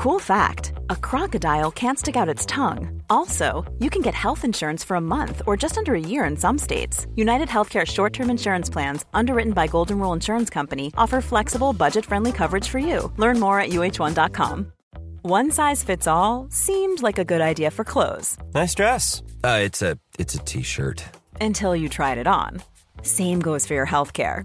Cool fact, a crocodile can't stick out its tongue. Also, you can get health insurance for a month or just under a year in some states. United Healthcare short-term insurance plans, underwritten by Golden Rule Insurance Company, offer flexible, budget-friendly coverage for you. Learn more at uh1.com. One size fits all seemed like a good idea for clothes. Nice dress. It's a t-shirt. Until you tried it on. Same goes for your healthcare.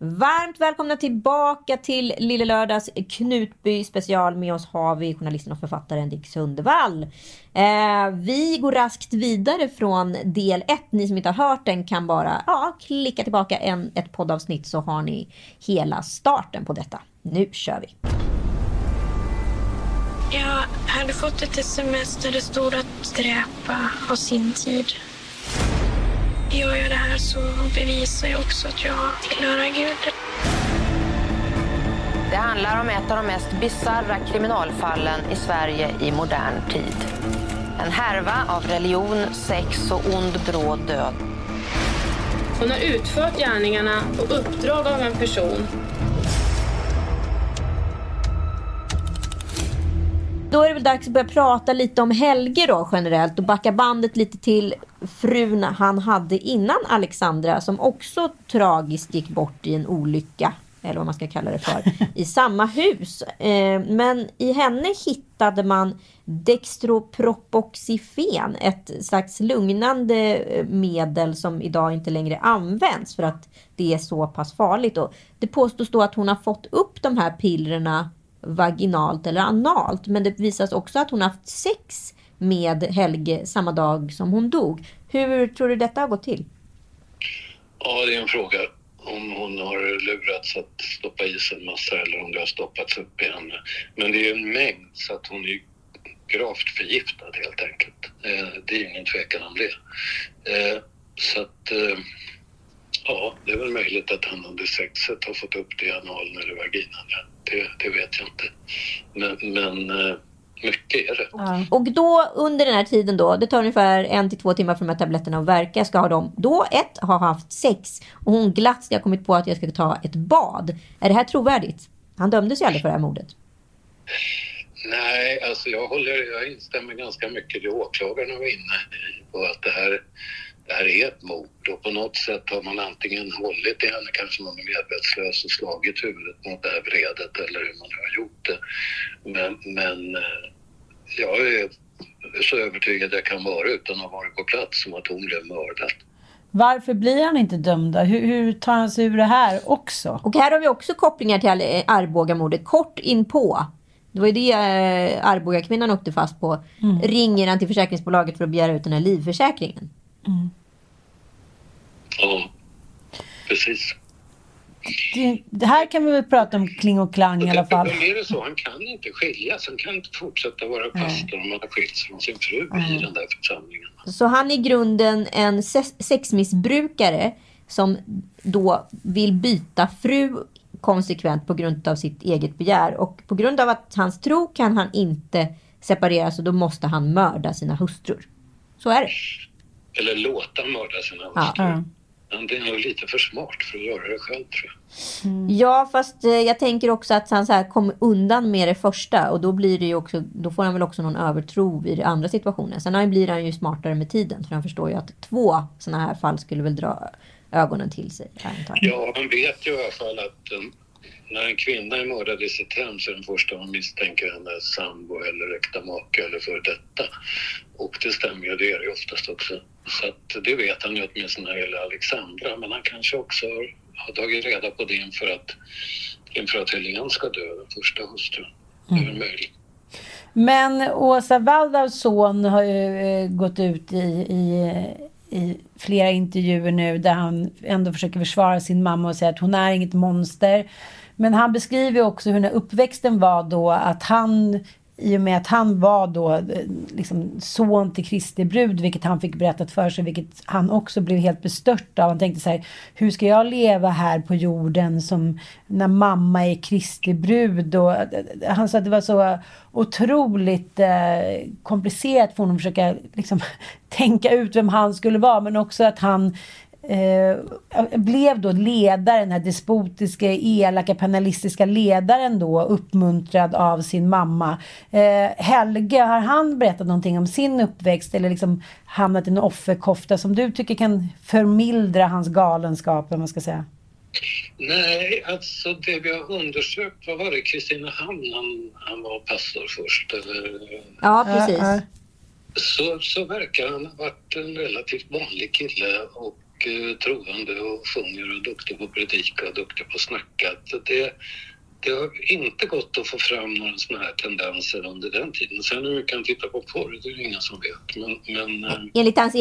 Varmt välkomna tillbaka till Lille Lördags Knutby-special. Med oss har vi journalisten och författaren Dick Sundevall. Vi går raskt vidare från del 1. Ni som inte har hört den kan bara klicka tillbaka ett poddavsnitt, så har ni hela starten på detta. Nu kör vi. Jag hade fått ett sms där det stod att skräpa av sin tid. Gör jag det här så bevisar jag också att jag tillhör Gud. Det handlar om ett av de mest bizarra kriminalfallen i Sverige i modern tid. En härva av religion, sex och ond bråd död. Hon har utfört gärningarna på uppdrag av en person. Då är det väl dags att börja prata lite om Helge då generellt, och backa bandet lite till frun han hade innan Alexandra, som också tragiskt gick bort i en olycka, eller vad man ska kalla det för, i samma hus. Men i henne hittade man dextropropoxifen, ett slags lugnande medel som idag inte längre används för att det är så pass farligt. Och det påstås då att hon har fått upp de här pillerna vaginalt eller analt, men det visas också att hon haft sex med Helge samma dag som hon dog. Hur tror du detta har gått till? Ja, det är en fråga. Om hon har lurats att stoppa i sig en massa, eller om det har stoppats upp i henne. Men det är en mängd, så att hon är gravt förgiftad helt enkelt. Det är ingen tvekan om det. Så att det är väl möjligt att han under sexet har fått upp det i analen eller vaginan. Det vet jag inte. Men mycket är det. Ja. Och då under den här tiden då, det tar ungefär 1 till 2 timmar för de här tabletterna att verka. Ska ha dem då har haft sex. Och hon glatt ska ha kommit på att jag ska ta ett bad. Är det här trovärdigt? Han dömdes ju aldrig för det här mordet. Nej, alltså jag instämmer ganska mycket i det åklagarna var inne i. På att det här är ett mord, och på något sätt har man antingen hållit i henne, kanske någon är medvetslös och slagit huvudet mot det här vredet, eller hur man har gjort det. Men jag är så övertygad jag kan vara utan att ha varit på plats som att hon blev mördad. Varför blir han inte dömda? Hur tar han sig ur det här också? Och här har vi också kopplingar till Arbogamordet kort inpå. Det var ju det Arbogakvinnan åkte fast på. Ringer han till försäkringsbolaget för att begära ut den här livförsäkringen. Ja, precis. Det här kan vi väl prata om kling och klang i alla fall. Är det så, han kan inte skiljas, han kan inte fortsätta vara pastor om han har skilts från sin fru i den där församlingen. Så han är i grunden en sexmissbrukare som då vill byta fru konsekvent på grund av sitt eget begär, och på grund av att hans tro kan han inte separera, så då måste han mörda sina hustrur. Så är det. Eller låta mörda sina hustrur. Men det är nog lite för smart för att göra det själv, tror jag. Ja, fast jag tänker också att han så här kom undan med det första. Och då blir det ju också, då får han väl också någon övertro i den andra situationen. Sen blir han ju smartare med tiden. För han förstår ju att 2 sådana här fall skulle väl dra ögonen till sig. Ja, han vet ju i alla fall att när en kvinna är mördad i sitt hem, så är den första man misstänker henne sambo eller äkta make eller för detta. Och det stämmer ju, det är det oftast också. Så att det vet han ju åtminstone när det gäller Alexandra, men han kanske också har tagit reda på det inför att Helene ska dö, den första hustrun. Det är väl möjligt. Men Åsa Waldaus son har ju gått ut i flera intervjuer nu där han ändå försöker försvara sin mamma och säga att hon är inget monster. Men han beskriver också hur den uppväxten var då, att han i och med att han var då liksom son till Kristi brud, vilket han fick berättat för sig, vilket han också blev helt bestört av. Han tänkte så här: hur ska jag leva här på jorden som när mamma är Kristi brud? Och han sa att det var så otroligt komplicerat för honom att försöka liksom tänka ut vem han skulle vara, men också att han blev då ledaren, den här despotiska, elaka, penalistiska ledaren då, uppmuntrad av sin mamma. Helge, har han berättat någonting om sin uppväxt eller liksom hamnat i en offerkofta som du tycker kan förmildra hans galenskap, om man ska säga? Nej, alltså det vi har undersökt, vad var det, Kristinehamn han var pastor först eller? Ja, precis. Så verkar han ha varit en relativt vanlig kille och troende och sjunger och duktig på predika och duktig på snackat. Det har inte gått att få fram några sådana här tendenser under den tiden. Sen när vi kan titta på porr, det är ingen som vet. Men enligt hans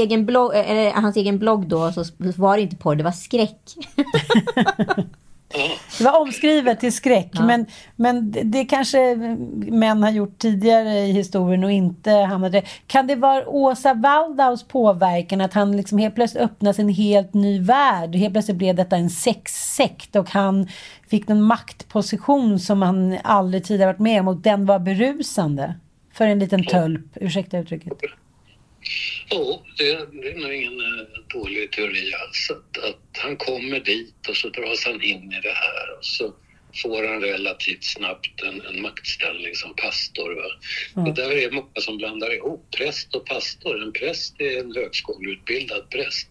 egen blogg då, så var det inte porr, det var skräck. Det var omskrivet till skräck, ja. Men det kanske män har gjort tidigare i historien och inte hamnade. Kan det vara Åsa Waldaus påverkan att han liksom helt plötsligt öppnas en helt ny värld? Helt plötsligt blev detta en sexsekt och han fick en maktposition som han aldrig tidigare varit med om, och den var berusande för en liten tölp, ursäkta uttrycket. Det är nog ingen dålig teori alls att han kommer dit och så dras han in i det här och så får han relativt snabbt en maktställning som pastor. Va? Mm. Och där är det många som blandar ihop präst och pastor. En präst är en högskoleutbildad präst.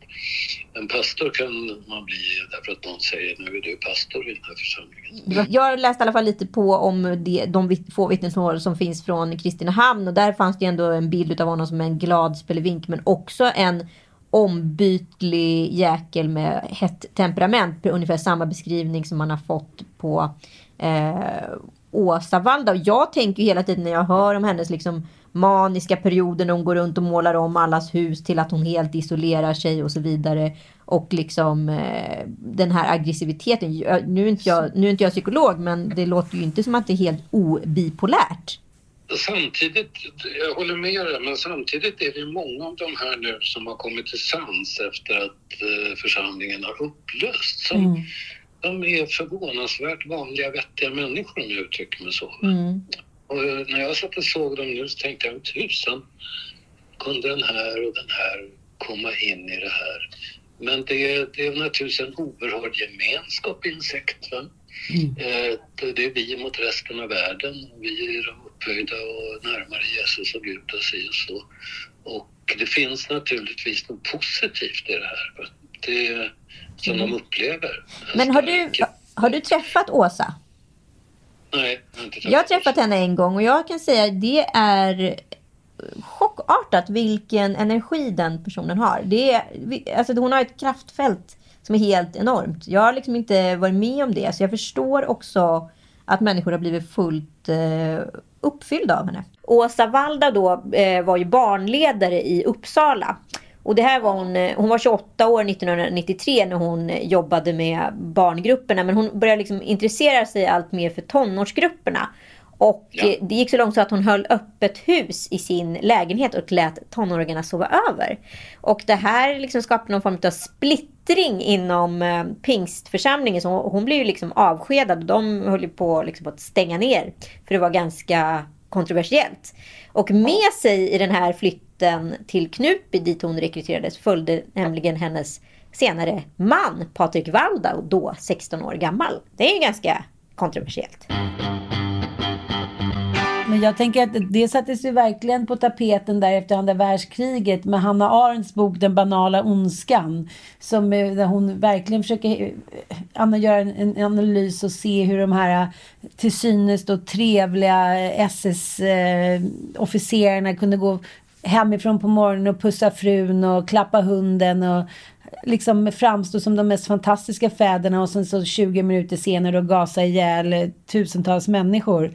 En pastor kan man bli därför att någon säger nu är du pastor i den här församlingen. Jag läste i alla fall lite på om de få vittnesmål som finns från Kristinehamn, och där fanns det ändå en bild av honom som en glad spelevink, men också en ombytlig jäkel med hett temperament, ungefär samma beskrivning som man har fått på Åsa Waldau. Jag tänker hela tiden när jag hör om hennes liksom maniska perioder när hon går runt och målar om allas hus till att hon helt isolerar sig och så vidare, och liksom den här aggressiviteten. Nu är inte jag psykolog, men det låter ju inte som att det är helt obipolärt. Samtidigt, jag håller med dig, men samtidigt är det många av de här nu som har kommit till sans efter att församlingen har upplösts. De är förvånansvärt vanliga, vettiga människor, om jag uttrycker mig så. Mm. Och när jag satt och såg dem nu så tänkte jag, tusan, kunde den här och den här komma in i det här? Men det är naturligtvis en oerhörd gemenskap i en sekt. Det är vi mot resten av världen. Vi är upphöjda och närmare Jesus och Gud och sig och så. Och det finns naturligtvis något positivt i det här. Det är som de upplever. Men har du träffat Åsa? Nej, jag har träffat henne en gång, och jag kan säga att det är chockartat vilken energi den personen har. Alltså hon har ett kraftfält som är helt enormt. Jag har liksom inte varit med om det, så jag förstår också att människor har blivit fullt uppfyllda av henne. Åsa Waldau då var ju barnledare i Uppsala. Och det här var hon var 28 år 1993 när hon jobbade med barngrupperna. Men hon började liksom intressera sig allt mer för tonårsgrupperna. Och det gick så långt så att hon höll öppet hus i sin lägenhet och lät tonåringarna sova över. Och det här liksom skapade någon form av splittring inom pingstförsamlingen. Så hon blev ju liksom avskedad, och de höll på liksom att stänga ner. För det var ganska kontroversiellt. Och med sig i den här flytten till Knutby, dit hon rekryterades, följde nämligen hennes senare man, Patrik Valda, och då 16 år gammal. Det är ju ganska kontroversiellt. Men jag tänker att det sattes ju verkligen på tapeten där efter andra världskriget med Hannah Arendts bok Den banala ondskan, som där hon verkligen försöker göra en analys och se hur de här till synes då trevliga SS-officerarna kunde gå hemifrån på morgonen och pussa frun och klappa hunden och liksom framstå som de mest fantastiska fäderna, och sen så 20 minuter senare och gasa ihjäl tusentals människor.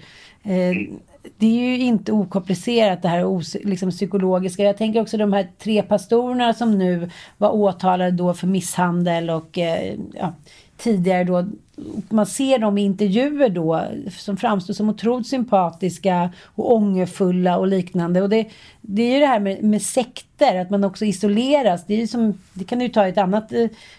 Det är ju inte okomplicerat det här liksom psykologiska. Jag tänker också de här 3 pastorerna som nu var åtalade då för misshandel och tidigare då, man ser dem i intervjuer då som framstår som otroligt sympatiska och ångerfulla och liknande. Och det är ju det här med sekter, att man också isoleras. Det är ju som, det kan ju ta ett annat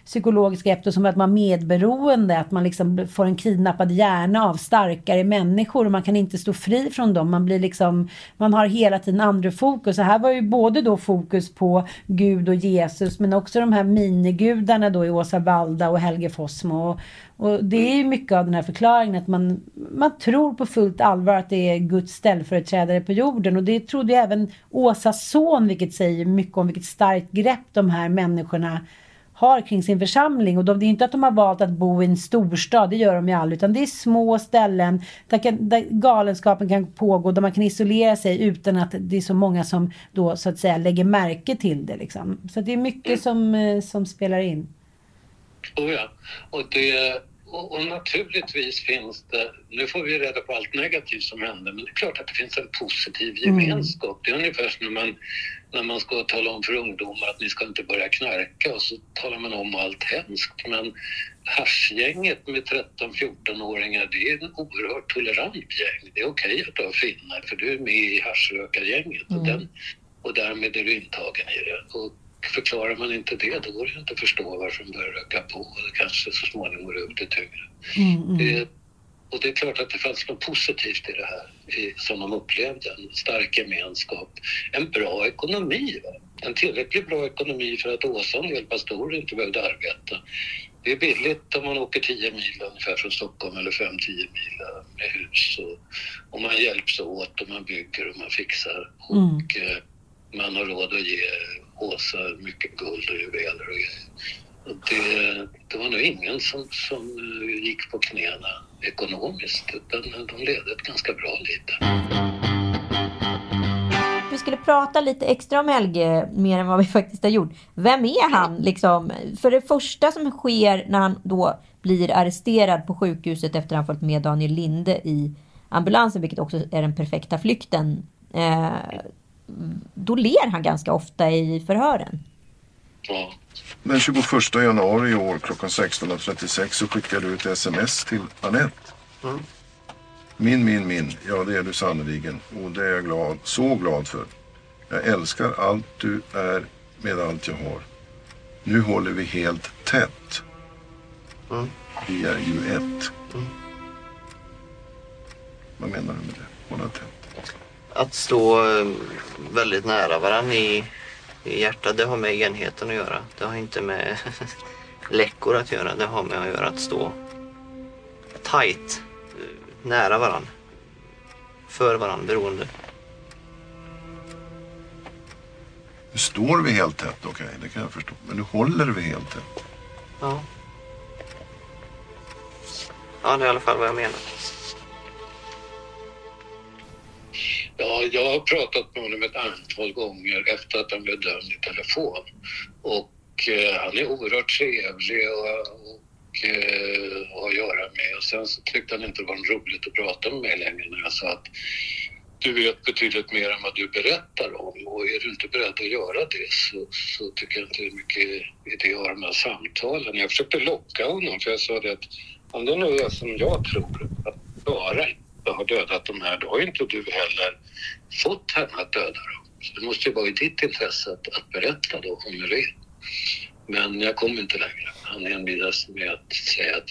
psykologiskt grepp då, som att man är medberoende, att man liksom får en kidnappad hjärna av starkare människor och man kan inte stå fri från dem. Man blir liksom, man har hela tiden andra fokus. Så här var ju både då fokus på Gud och Jesus, men också de här minigudarna då i Åsa Waldau och Helge Fossmo. Och det är ju mycket av den här förklaringen, att man tror på fullt allvar att det är Guds ställföreträdare på jorden. Och det trodde ju även Åsas son, vilket säger mycket om vilket starkt grepp de här människorna har kring sin församling. Och det är inte att de har valt att bo i en storstad, det gör de ju aldrig, utan det är små ställen där galenskapen kan pågå, där man kan isolera sig utan att det är så många som då så att säga lägger märke till det liksom. Så det är mycket som spelar in. Oh ja, och naturligtvis finns det, nu får vi reda på allt negativt som händer, men det är klart att det finns en positiv gemenskap. Det är ungefär som när man ska tala om för ungdomar att ni ska inte börja knarka, och så talar man om allt hemskt. Men haschgänget med 13-14-åringar, det är en oerhört tolerant gäng. Det är okej att du har finnar, för du är med i haschrökargänget och därmed är du intagen i det. Och förklarar man inte det, då går det inte att förstå varför man börjar röka på, och det kanske så småningom går upp till tyngre. Och det är klart att det fanns något positivt i det här som de upplevde. En stark gemenskap, en bra ekonomi. En tillräckligt bra ekonomi för att Åsa, en del pastorer, inte behövde arbeta. Det är billigt om man åker 10 mil ungefär från Stockholm, eller 5-10 mil med hus. Och man hjälps åt och man bygger och man fixar. Och man har råd att ge Åsa mycket guld och juveler. Och det var nog ingen som gick på knäna ekonomiskt, utan de ledde ett ganska bra liv. Vi skulle prata lite extra om Helge, mer än vad vi faktiskt har gjort. Vem är han liksom? För det första som sker när han då blir arresterad på sjukhuset efter han följt med Daniel Linde i ambulansen, vilket också är den perfekta flykten, då ler han ganska ofta i förhören. Ja. Den 21 januari i år klockan 16.36 så skickade du ett sms till Anette. Min. Ja, det är du sannoliken. Och det är jag så glad för. Jag älskar allt du är med allt jag har. Nu håller vi helt tätt. Vi är ju ett. Vad menar du med det? Hålla tätt. Att stå väldigt nära varandra i hjärtat, det har med enheten att göra. Det har inte med läckor att göra. Det har med att göra att stå tajt, nära varandra, för varandra, beroende. Nu står vi helt tätt, okej, det kan jag förstå. Men nu håller vi helt tätt. Ja. Ja, det är i alla fall vad jag menar. Ja, jag har pratat med honom ett antal gånger efter att han blev dömd i telefon. Och han är oerhört trevlig och att göra med. Och sen så tyckte han inte det var roligt att prata med mig längre, när jag sa att du vet betydligt mer än vad du berättar om. Och är du inte beredd att göra det så tycker jag inte det är mycket idé att ha de här samtalen. Jag försökte locka honom, för jag sa det att om det nu är som jag tror att bara har dödat de här, då har inte du heller fått henne att döda dem. Så det måste ju vara i ditt intresse att berätta då om hur det är. Men jag kom inte längre. Han envisades med att säga att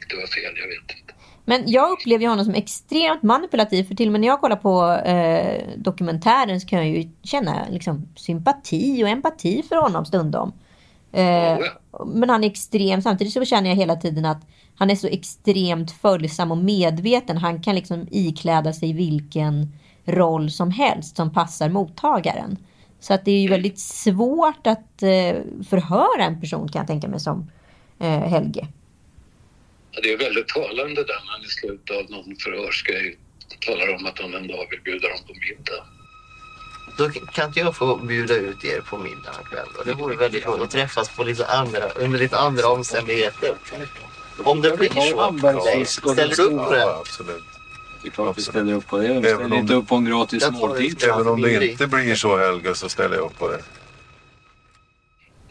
det var fel, jag vet inte. Men jag upplever honom som extremt manipulativ, för till och med när jag kollar på dokumentären så kan jag ju känna liksom sympati och empati för honom stundom. Men han är extrem, samtidigt så känner jag hela tiden att han är så extremt följsam och medveten. Han kan liksom ikläda sig vilken roll som helst som passar mottagaren. Så att det är ju väldigt svårt att förhöra en person, kan jag tänka mig, som Helge. Ja, det är väldigt talande där man i slutet av någon förhörsgrej talar om att han en dag vill bjuda dem på middag. Då kan inte jag få bjuda ut er på middag ikväll. Och det vore väldigt roligt att träffas på under lite andra omständigheter. Om det blir så, ställer du upp på det? Ja, absolut. Det är klart vi ställer upp på det. Vi ställer inte upp på en gratis måltid. Även om det inte blir så, Helge, så ställer jag upp på det.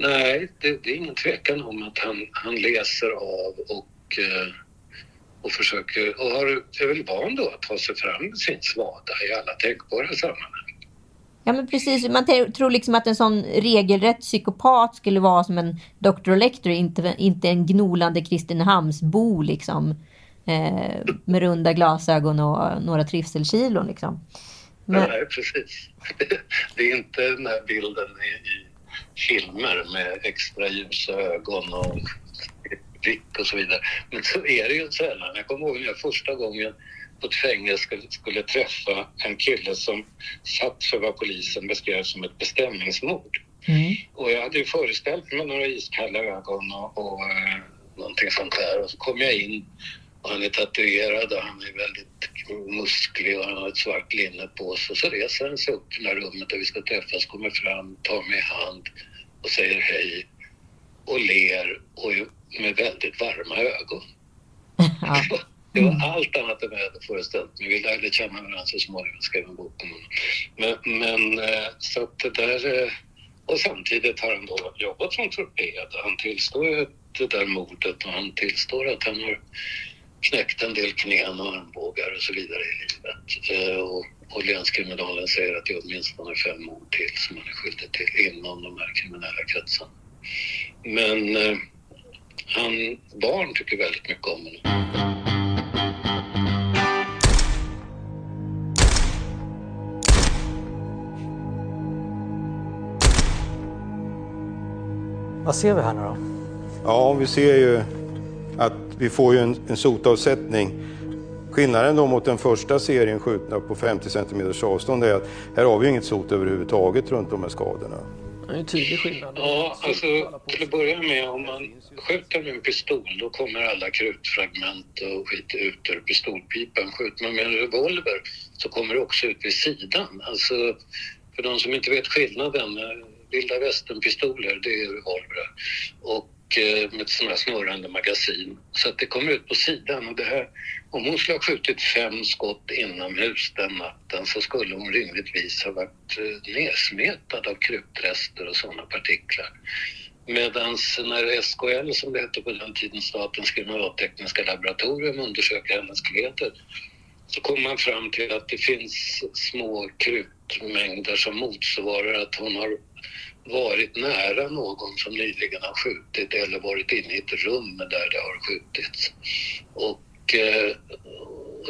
Nej, det är ingen tvekan om att han läser av och försöker, och är väl van då att ta sig fram med sin svada i alla tänkbara sammanhang. Ja, men precis. Man tror liksom att en sån regelrätt psykopat skulle vara som en Dr. Lecter, inte en gnolande Kristinehamnsbo liksom, med runda glasögon och några trivselkilon liksom. Men... Nej, precis. Det är inte den här bilden i filmer med extra ljusa ögon och prick och så vidare. Men så är det ju sällan. Jag kommer ihåg när jag första gången på ett fängelse skulle träffa en kille som satt för vad polisen beskrev som ett bestämningsmord. Mm. Och jag hade ju föreställt mig några iskalla ögon och någonting sånt där. Och så kom jag in och han är tatuerad och han är väldigt musklig och han har ett svart linne på sig. Så reser han sig upp i det här rummet där vi ska träffas, kommer fram, tar mig i hand och säger hej och ler och med väldigt varma ögon. Ja. Det var allt annat än jag hade föreställt mig. Vi lärde känna varandra så småningom, skrev en bok om honom. Men så att det där... Och samtidigt har han då jobbat som torped. Han tillstår det där mordet och han tillstår att han har knäckt en del knän och armbågar och så vidare i livet. Och länskriminalen säger att det är åtminstone 5 mord till som han är skyldig till inom de här kriminella kretsarna. Men barn tycker väldigt mycket om honom. Vad ser vi här nu då? Ja, vi ser ju att vi får ju en sotavsättning. Skillnaden då mot den första serien skjutna på 50 cm avstånd är att här har vi inget sot överhuvudtaget runt de här skadorna. Det är en tydlig skillnad. Ja, alltså till att börja med, om man skjuter med en pistol då kommer alla krutfragment och skit ut ur pistolpipan. Skjuter man med en revolver så kommer det också ut vid sidan. Alltså för de som inte vet skillnaden... Vilda västernpistoler, det är revolver och med sådana snurrande magasin. Så att det kommer ut på sidan och det här, om hon skulle ha skjutit 5 skott inomhus den natten så skulle hon rimligtvis ha varit nedsmetad av krutrester och sådana partiklar. Medans när SKL, som det hette på den tiden, Statens kriminaltekniska laboratorium, undersöker hennes kläder så kommer man fram till att det finns små krutmängder som motsvarar att hon har varit nära någon som nyligen har skjutit eller varit inne i ett rum där det har skjutits. Och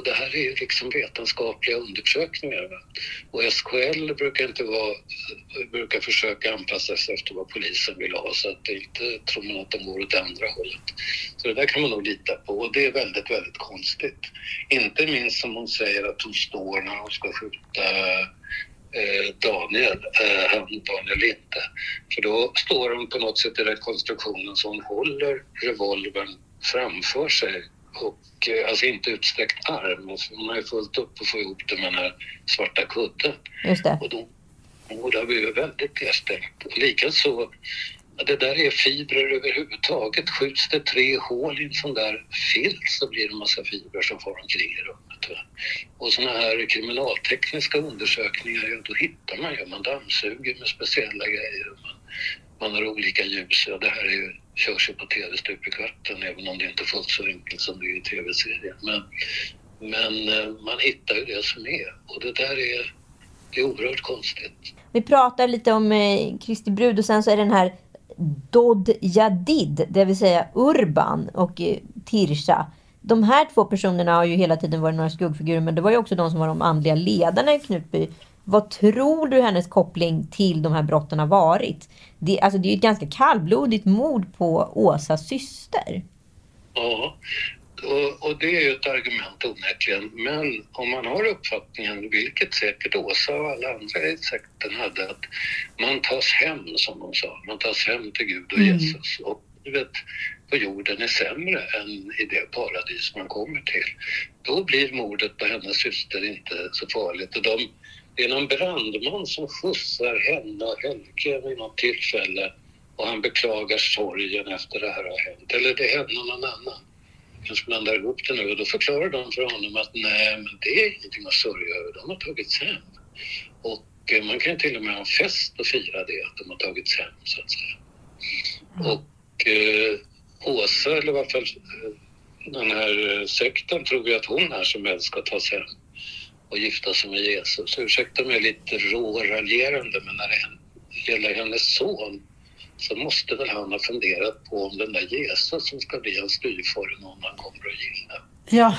det här är ju liksom vetenskapliga undersökningar. Och SKL brukar försöka anpassa sig efter vad polisen vill ha så att det inte tror man att de går åt andra hållet. Så det där kan man nog lita på och det är väldigt, väldigt konstigt. Inte minst som hon säger att hon står när hon ska skjuta Daniel Linde. För då står hon på något sätt i rekonstruktionen så hon håller revolvern framför sig och alltså inte utsträckt arm. Hon har ju fullt upp och få ihop det med den här svarta kudden. Just det. Och då har vi ju väldigt nedstängt. Likaså, det där är fibrer överhuvudtaget. Skjuts det 3 hål i en sån där filt så blir det en massa fibrer som far omkring i rummet. Va? Och såna här kriminaltekniska undersökningar, ja, då hittar man ju. Man dammsuger med speciella grejer. Man har olika ljus. Ja, det här är ju, körs ju på tv-stup i kvarten även om det inte är fullt så enkelt som det är i tv-serien. Men man hittar ju det som är. Och det där är... Det är oerhört konstigt. Vi pratar lite om Kristi brud och sen så är den här Dodd Jadid, det vill säga Urban och Tirsa. De här 2 personerna har ju hela tiden varit några skuggfigurer, men det var ju också de som var de andliga ledarna i Knutby. Vad tror du hennes koppling till de här brotten har varit? Det är ju ett ganska kallblodigt mord på Åsas syster. Ja. Och det är ju ett argument onekligen, men om man har uppfattningen, vilket säkert Åsa och alla andra i sekten hade, att man tas hem, som de sa, man tas hem till Gud och Jesus och livet på jorden är sämre än i det paradis man kommer till, då blir mordet på hennes syster inte så farligt. Och det är någon brandman som skjutsar henne och Helge vid något tillfälle och han beklagar sorgen efter det här har hänt, eller det hände någon annan. Kanske blandar ihop det nu och då förklarar de för honom att nej, men det är ingenting att sörja över. De har tagits hem. Och man kan till och med ha en fest och fira det att de har tagits hem, så att säga. Och Åsa, eller i alla fall den här sekten, tror jag att hon är som helst ska ta sig hem och gifta sig med Jesus. Så ursäkta mig lite råraljerande, men när det gäller hennes son så måste väl han ha funderat på om den där Jesus som ska bli en styvfar någon han kommer att gilla. Ja.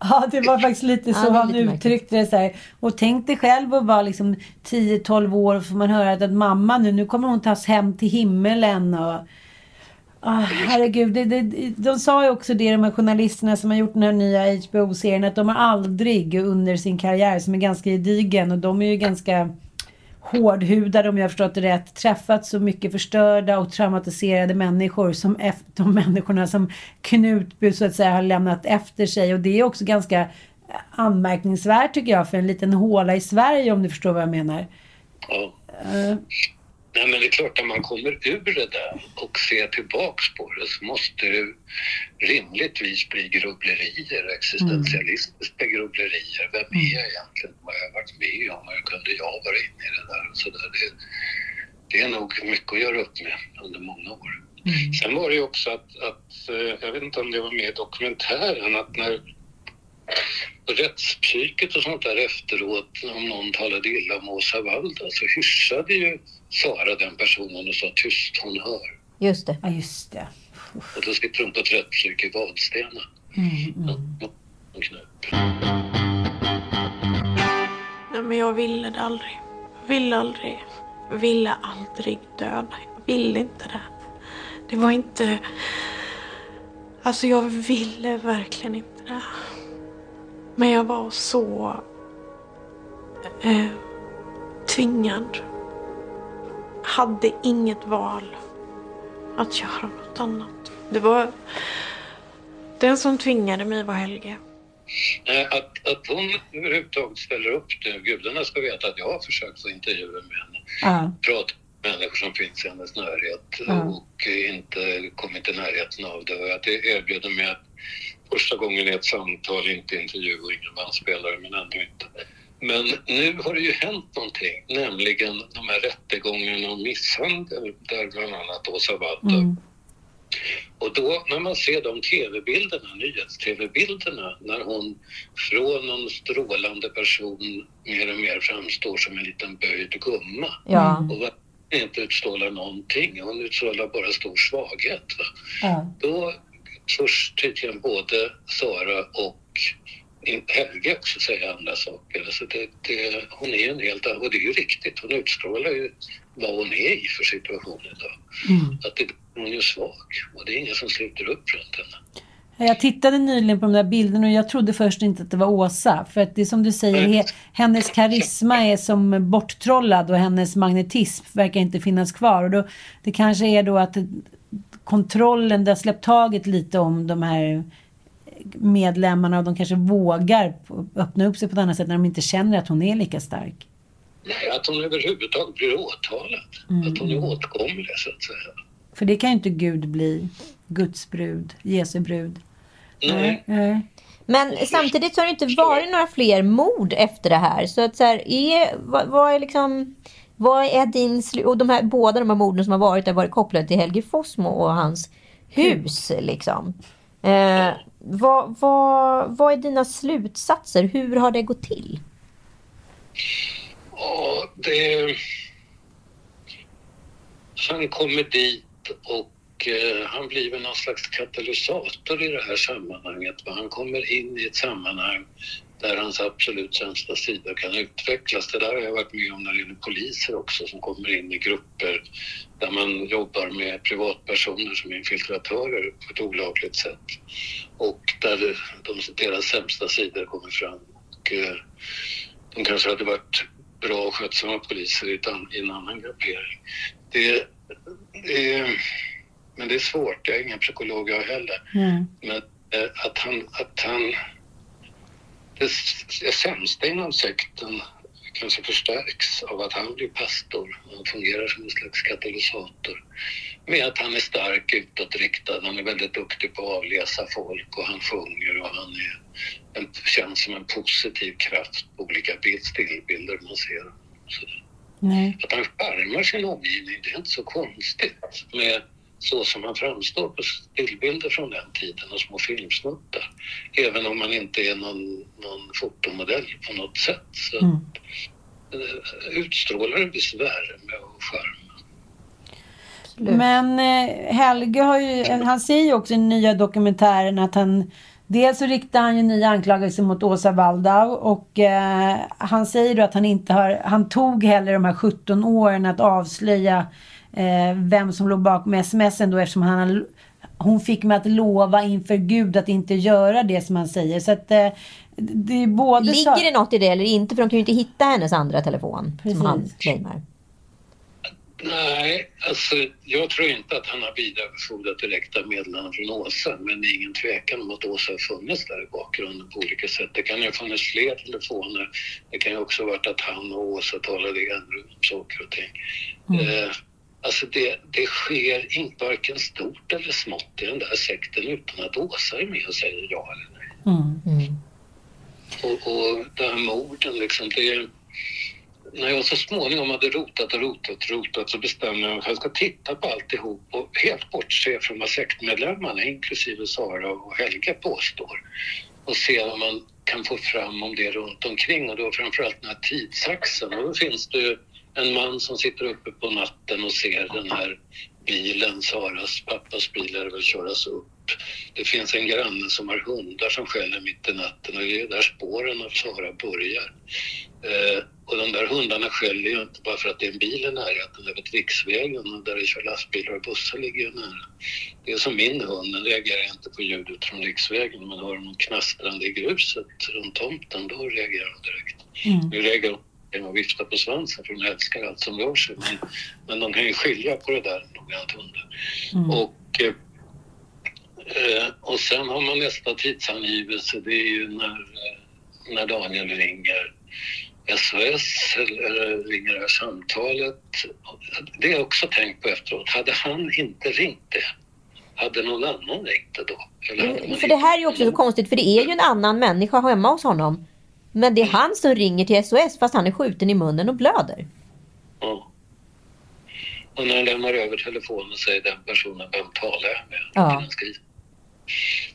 Ja, det var faktiskt lite så han uttryckte det så här. Och tänk dig själv och var liksom 10-12 år, får man höra att mamma nu kommer hon tas hem till himmelen och herregud, de sa ju också det, de här journalisterna som har gjort den här nya HBO-serien, att de har aldrig under sin karriär, som är ganska gedigen, och de är ju ganska hårdhudade om jag har förstått det rätt, träffat så mycket förstörda och traumatiserade människor som de människorna som Knutby så att säga har lämnat efter sig. Och det är också ganska anmärkningsvärt tycker jag för en liten håla i Sverige, om du förstår vad jag menar. Ja. Nej, men det är klart att man kommer ur det där och ser tillbaks på det så måste det rimligtvis bli grubblerier, existentialistiska grubblerier. Vem är jag egentligen? Vad har jag varit med om? Hur kunde jag vara inne i det där? Och så där. Det är nog mycket att göra upp med under många år. Mm. Sen var det ju också att jag vet inte om det var med i dokumentären, att när rättspsyket och sånt där efteråt, om någon talade illa om Åsa Waldau så hyssade ju Sara den personen och sa tyst, hon hör. Just det. Ja, just det. Och då sitter hon på ett rättspsyk i Vadstena. En knäpp. Nej, men jag ville det aldrig. Ville aldrig döda. Jag ville inte det. Det var inte... Alltså jag ville verkligen inte det. Men jag var så tvingad. Hade inget val att göra något annat. Den som tvingade mig var Helge. Att hon överhuvudtaget ställer upp nu. Gudarna ska veta att jag har försökt få intervjuer med henne. Prata med människor som finns i hennes närhet. Och inte kommit i närheten av det. Att det erbjuder mig att första gången är ett samtal, inte intervju och ingen bandspelare, men ändå inte. Men nu har det ju hänt någonting, nämligen de här rättegångarna och misshandel, där bland annat Åsa Waldau. Och då när man ser de tv-bilderna, nyhets-tv-bilderna, när hon från någon strålande person mer och mer framstår som en liten böjd gumma. Ja. Och inte utstrålar någonting, hon utstrålar bara stor svaghet. Då först tydligen både Sara och Helge också säger andra saker. Alltså hon är en helt annan, och det är ju riktigt. Hon utstrålar ju vad hon är i för situationen idag. Hon är ju svag och det är ingen som sluter upp runt henne. Jag tittade nyligen på de där bilderna och jag trodde först inte att det var Åsa. För att det är som du säger, hennes karisma är som borttrollad och hennes magnetism verkar inte finnas kvar. Och då, det kanske är då att kontrollen där släppt taget lite om de här medlemmarna och de kanske vågar öppna upp sig på ett annat sätt när de inte känner att hon är lika stark. Nej, att hon överhuvudtaget blir åtalad. Att hon är åtkomlig så att säga. För det kan ju inte Gud bli, Guds brud, Jesu brud. Nej. Men samtidigt så har det inte varit några fler mord efter det här. Så att så här, vad är liksom... Vad är din och de här båda de här morden som har varit kopplade till Helge Fossmo och hans hus liksom. Vad är dina slutsatser? Hur har det gått till? Ja, han kommer dit och han blir väl någon slags katalysator i det här sammanhanget. Han kommer in i ett sammanhang där hans absolut sämsta sidor kan utvecklas. Det där har jag varit med om när det gäller poliser också, som kommer in i grupper där man jobbar med privatpersoner som infiltratörer på ett olagligt sätt. Och där deras sämsta sidor kommer fram. Och de kanske hade varit bra och skötsamma poliser i en annan gruppering. Men det är svårt, jag är ingen psykolog jag heller. Men att han det sämsta inom sekten kanske förstärks av att han blir pastor. Han fungerar som en slags katalysator. Med att han är stark, utåtriktad. Han är väldigt duktig på att avläsa folk och han sjunger. Och han känns som en positiv kraft på olika stillbilder man ser. Så. Nej. Att han skärmar sin omgivning, det är inte så konstigt med så som han framstår på stillbilder från den tiden och små filmsnuttar. Även om man inte är någon fotomodell på något sätt. Så utstrålar en viss värme och skärm. Men Helge har ju, han säger ju också i nya dokumentären att han dels så riktar han ju nya anklagelser mot Åsa Waldau och han säger då att han inte har, han tog heller de här 17 åren att avslöja vem som låg bakom sms'en då, eftersom hon fick mig att lova inför Gud att inte göra det som han säger. Så att det är både... Ligger det något i det eller inte? För de kan ju inte hitta hennes andra telefon. Precis. Som han claimar. Nej, alltså jag tror inte att han har vidarebefordrat direkta meddelanden från Åsa, men det är ingen tvekan om att Åsa har funnits där i bakgrunden på olika sätt. Det kan ju ha funnits fler telefoner. Det kan ju också ha varit att han och Åsa talade ändå om saker och ting. Alltså det sker inte varken stort eller smått i den där sekten utan att Åsa är med och säger ja eller nej. Och det här med orden liksom, det är... När jag så småningom hade rotat så bestämde jag mig att jag ska titta på alltihop och helt bortse från vad sektmedlemmarna, inklusive Sara och Helge, påstår. Och se vad man kan få fram om det runt omkring, och då framförallt den här tidsaxeln. Och då finns det ju en man som sitter uppe på natten och ser den här bilen, Saras pappas bil, är väl köras upp. Det finns en granne som har hundar som skäller mitt i natten och det är där spåren av Sara börjar. Och de där hundarna skäller ju inte bara för att det är en bil i närheten över riksvägen och där det kör lastbilar och bussar ligger ju nära. Det är som min hund, den reagerar inte på ljudet från riksvägen, men har de någon knastrande i gruset runt tomten, då reagerar de direkt. Nu reagerar de och viftar på svansen för de älskar allt som rör sig, men de kan ju skilja på det där noggrant hundar. Och sen har man nästa tidsangivelse, det är ju när Daniel ringer SOS eller ringer det här samtalet. Det har jag också tänkt på efteråt. Hade han inte ringt det? Hade någon annan ringt det då? För det här är ju också så konstigt, för det är ju en annan människa hemma hos honom. Men det är han som ringer till SOS fast han är skjuten i munnen och blöder. Ja. Och när han lämnar över telefonen säger den personen, vem talar jag med? Ja.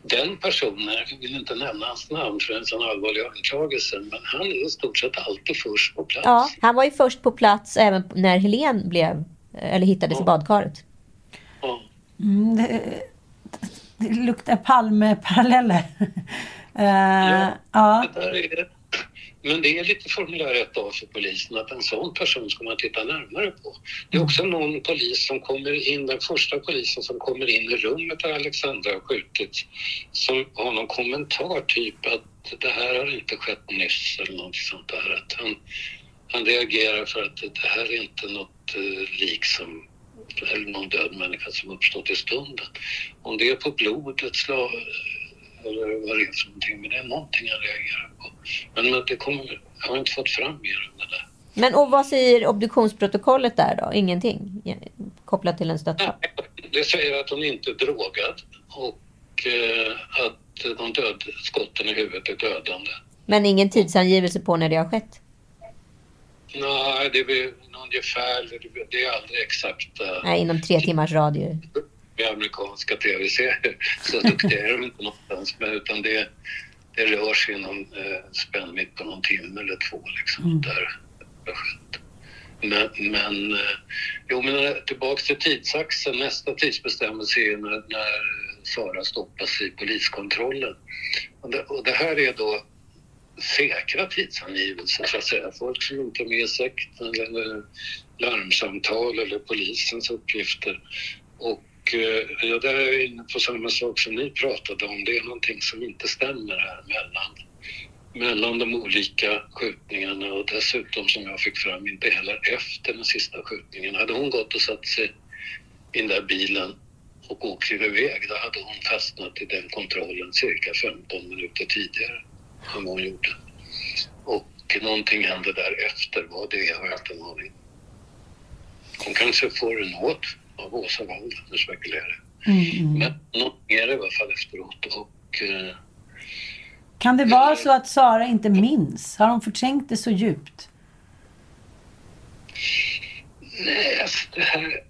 Den personen, jag vill inte nämna hans namn för en sån allvarlig anklagelse, men han är i stort sett alltid först på plats. Ja, han var ju först på plats även när Helene blev, eller hittades i badkaret. Ja. Det luktar Palme-paralleller. Men det är lite formulär 1A för polisen att en sån person ska man titta närmare på. Det är också någon polis som kommer in, den första polisen som kommer in i rummet där Alexandra har skjutits, som har någon kommentar typ att det här har inte skett nyss eller något sånt där. Att han reagerar för att det här är inte något lik som, eller någon död människa som uppstått i stunden. Om det är på blodet eller vad det är för någonting, men det är någonting jag reagerar på. Men det kommer, jag har inte fått fram mer än det där. Men och vad säger obduktionsprotokollet där då? Ingenting kopplat till en stötta? Det säger att hon inte är drogad och att de skotten i huvudet är dödande. Men ingen tidsangivelse på när det har skett? Nej, det är ungefär, det är aldrig exakt. Nej, inom 3 timmars radio. Amerikanska tv-serier så dukterar de inte någonstans med, utan det rör sig inom spännvidd på någon timme eller 2 liksom där. Men tillbaka till tidsaxeln, nästa tidsbestämmelse är när Sara stoppas i poliskontrollen, och det här är då säkra tidsangivelser så att säga, folk som inte är med i sekten eller larmsamtal eller polisens uppgifter. Och det är inne på samma sak som ni pratade om. Det är någonting som inte stämmer här mellan de olika skjutningarna, och dessutom som jag fick fram inte heller efter den sista skjutningen. Hade hon gått och satt sig i den där bilen och åkt iväg, då hade hon fastnat i den kontrollen cirka 15 minuter tidigare än vad hon gjorde. Och någonting hände därefter. Vad det är har jag inte en aning. Hon kanske får en åt av Åsa Waldau, nu spekulerar jag. Men någonting är det i alla fall efteråt. Och, kan det vara så att Sara inte minns? Har hon förträngt det så djupt? Nej, alltså det här...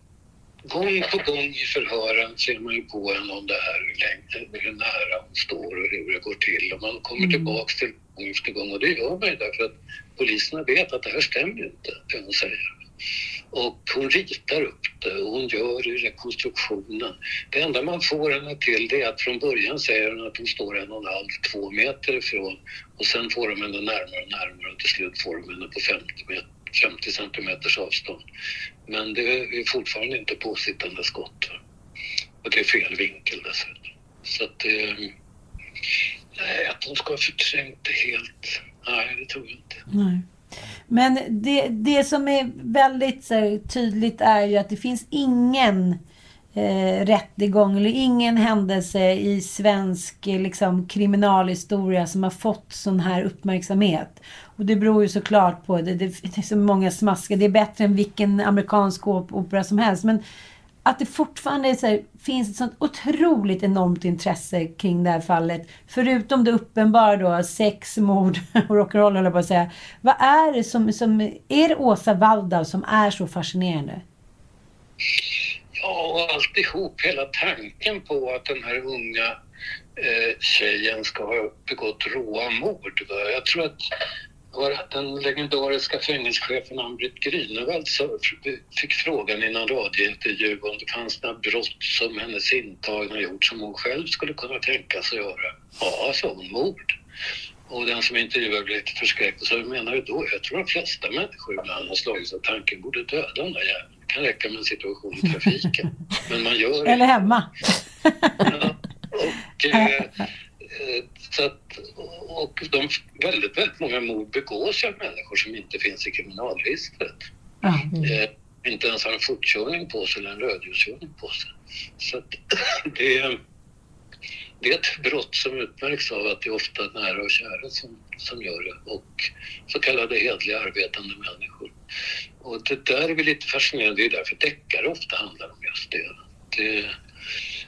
Gång på gång i förhören ser man ju på en om det här, hur nära hon står och hur det går till. Och man kommer tillbaka till gång efter gång, och det gör man ju därför att poliserna vet att det här stämmer inte, kan man säga. Och hon ritar upp det och hon gör i rekonstruktionen. Det enda man får henne till det är att från början säger hon att hon står 1,5-2 meter ifrån, och sen får de henne närmare och närmare och till slut får de henne på 50 centimeters avstånd. Men det är fortfarande inte påsittande skott. Och det är fel vinkel dessutom. Så att, nej, att hon ska ha förträngt det helt, nej, det tror jag inte. Nej. Men det som är väldigt så här tydligt är ju att det finns ingen rättegång eller ingen händelse i svensk liksom, kriminalhistoria som har fått sån här uppmärksamhet. Och det beror ju såklart på det. Det är så många smaskar. Det är bättre än vilken amerikansk opera som helst. Men att det fortfarande är så här, finns ett sånt otroligt enormt intresse kring det här fallet. Förutom det uppenbara då, sex, mord och rock'n'roll håller jag på att säga. Vad är det som är det Åsa Waldau som är så fascinerande? Ja, och alltihop, hela tanken på att den här unga tjejen ska ha begått råa mord. Jag tror att den legendariska fängelschefen Ann-Britt Grünewald fick frågan innan radiointervju om det fanns några brott som hennes intagna gjort som hon själv skulle kunna tänka sig göra. Ja, så hon, mord. Och den som intervjuade blev lite förskräckt och sa, menar du då? Jag tror de flesta människor ibland har slagits av tanken borde döda den där jäveln. Det kan räcka med en situation i trafiken. Men man gör det. Eller hemma. Ja, och... så att, och de väldigt, väldigt många mord begås av människor som inte finns i kriminalregistret. Inte ens har en fortkörning på sig eller en rödljuskörning på sig. Så att, det är ett brott som utmärks av att det är ofta nära och kära som gör det. Och så kallade hedliga arbetande människor. Och det där är väl lite fascinerande. Det är därför deckare ofta handlar om just det.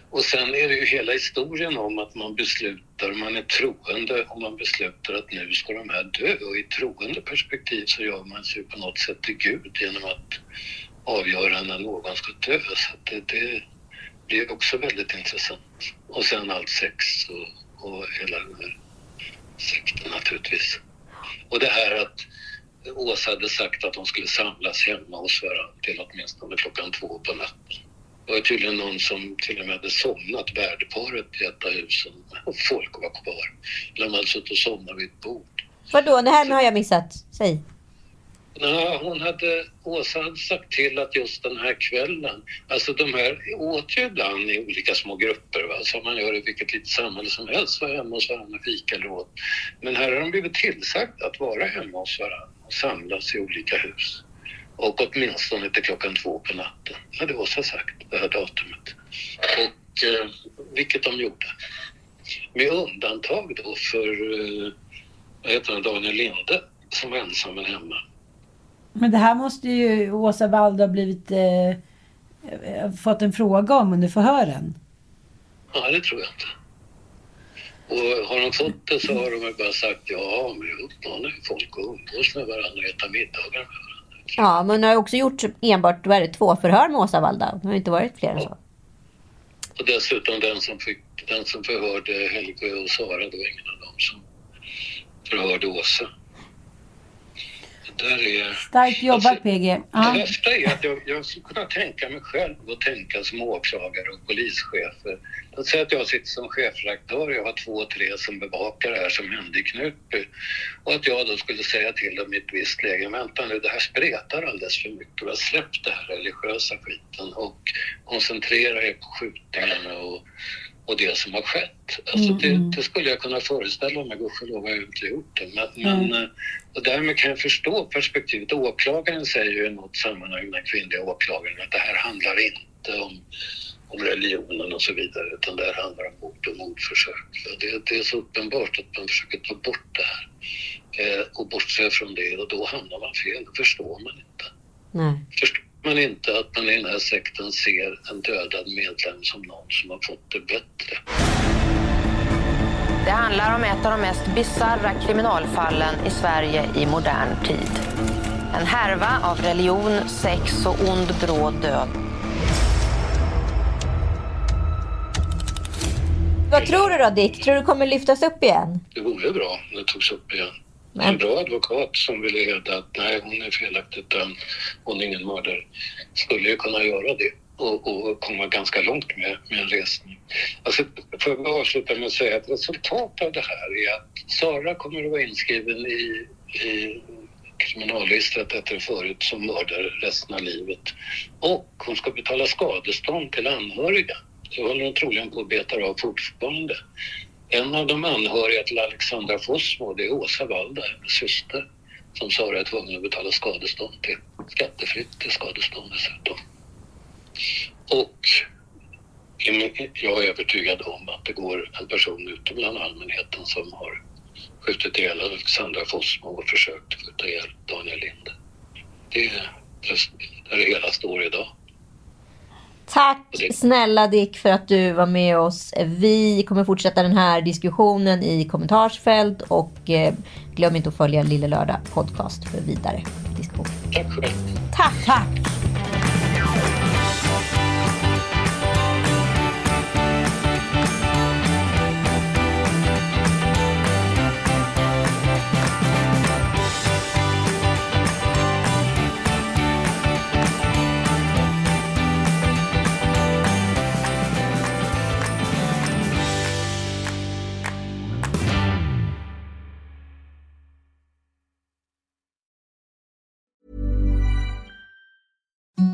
Och sen är det ju hela historien om att man beslutar, man är troende och man beslutar att nu ska de här dö. Och i troende perspektiv så gör man sig på något sätt till Gud genom att avgöra när någon ska dö. Så det blir också väldigt intressant. Och sen allt sex och hela den här sekten naturligtvis. Och det här att Åsa hade sagt att de skulle samlas hemma hos varandra till åtminstone 2:00 på natten. Det var tydligen någon som till och med hade somnat, värdeparet i detta hus, och folk var kvar. Eller man satt och somnade vid ett bord. Vadå? Det här har jag missat. Säg. Nej, Åsa hade sagt till att just den här kvällen, alltså de här åt ju ibland i olika små grupper, va? Som man gör i vilket litet samhälle som helst, var hemma hos varandra, fika eller åt. Men här har de blivit tillsagt att vara hemma hos varandra och samlas i olika hus. Och åtminstone till 2:00 på natten. Ja, det var så sagt, det här datumet. Och vilket de gjorde. Med undantag då för Daniel Linde som var ensam hemma. Men det här måste ju Åsa Waldau ha blivit fått en fråga om under förhören. Ja, det tror jag inte. Och har de fått det så har de bara sagt ja, men jag uppmanar folk att umgås med varandra och äta middagar. Ja, men jag har också gjort enbart 2 förhör med Åsa Waldau. Det har inte varit fler än så. Och dessutom den som förhörde Helge och Sara, det var ingen av dem som förhörde Åsa. Det där är... Starkt jobbat, alltså, PG. Ja. Det värsta är att jag skulle kunna tänka mig själv och tänka som åklagare och polischefer. Låt säga att jag sitter som chefredaktör och jag har 2-3 som bevakar det här som hände i Knutby. Och att jag då skulle säga till dem i ett visst läge, vänta nu, det här spretar alldeles för mycket. Jag har släppt det här religiösa skiten och koncentrera er på skjutningarna och det som har skett. Alltså det skulle jag kunna föreställa mig, gudskelov har jag inte gjort det. Men, och därmed kan jag förstå perspektivet. Åklagaren säger ju i något sammanhang, den kvinnliga åklagaren, att det här handlar inte om religionen och så vidare, utan det här handlar om mord och mordförsök. Det är så uppenbart att man försöker ta bort det här och bortse från det, och då hamnar man fel. Det förstår man inte. Nej. Man inte att man i den här sekten ser en dödad medlem som någon som har fått det bättre. Det handlar om ett av de mest bisarra kriminalfallen i Sverige i modern tid. En härva av religion, sex och ond bråd död. Vad tror du då, Dick? Tror du kommer lyftas upp igen? Det vore bra om det togs upp igen. Men... en bra advokat som ville hävda att nej, hon är felaktigt dömd, hon är ingen mördare, skulle ju kunna göra det och komma ganska långt med en resning. Alltså, får jag avsluta med att säga att resultatet av det här är att Sara kommer att vara inskriven i kriminalregistret efter förut som mördare resten av livet. Och hon ska betala skadestånd till anhöriga. Det håller hon troligen på att betar av fortfarande. En av de anhöriga till Alexandra Fossmo, det är Åsa Waldau, hennes syster, som Sara är tvungen att betala skadestånd till. Skattefritt till skadestånd dessutom. Och jag är övertygad om att det går en person ute bland allmänheten som har skjutit ihjäl Alexandra Fossmo och försökt skjuta ihjäl Daniel Linde. Det är där det hela står idag. Tack snälla Dick för att du var med oss. Vi kommer fortsätta den här diskussionen i kommentarsfält. Och glöm inte att följa Lille Lördag podcast för vidare diskussion. Tack själv. Tack.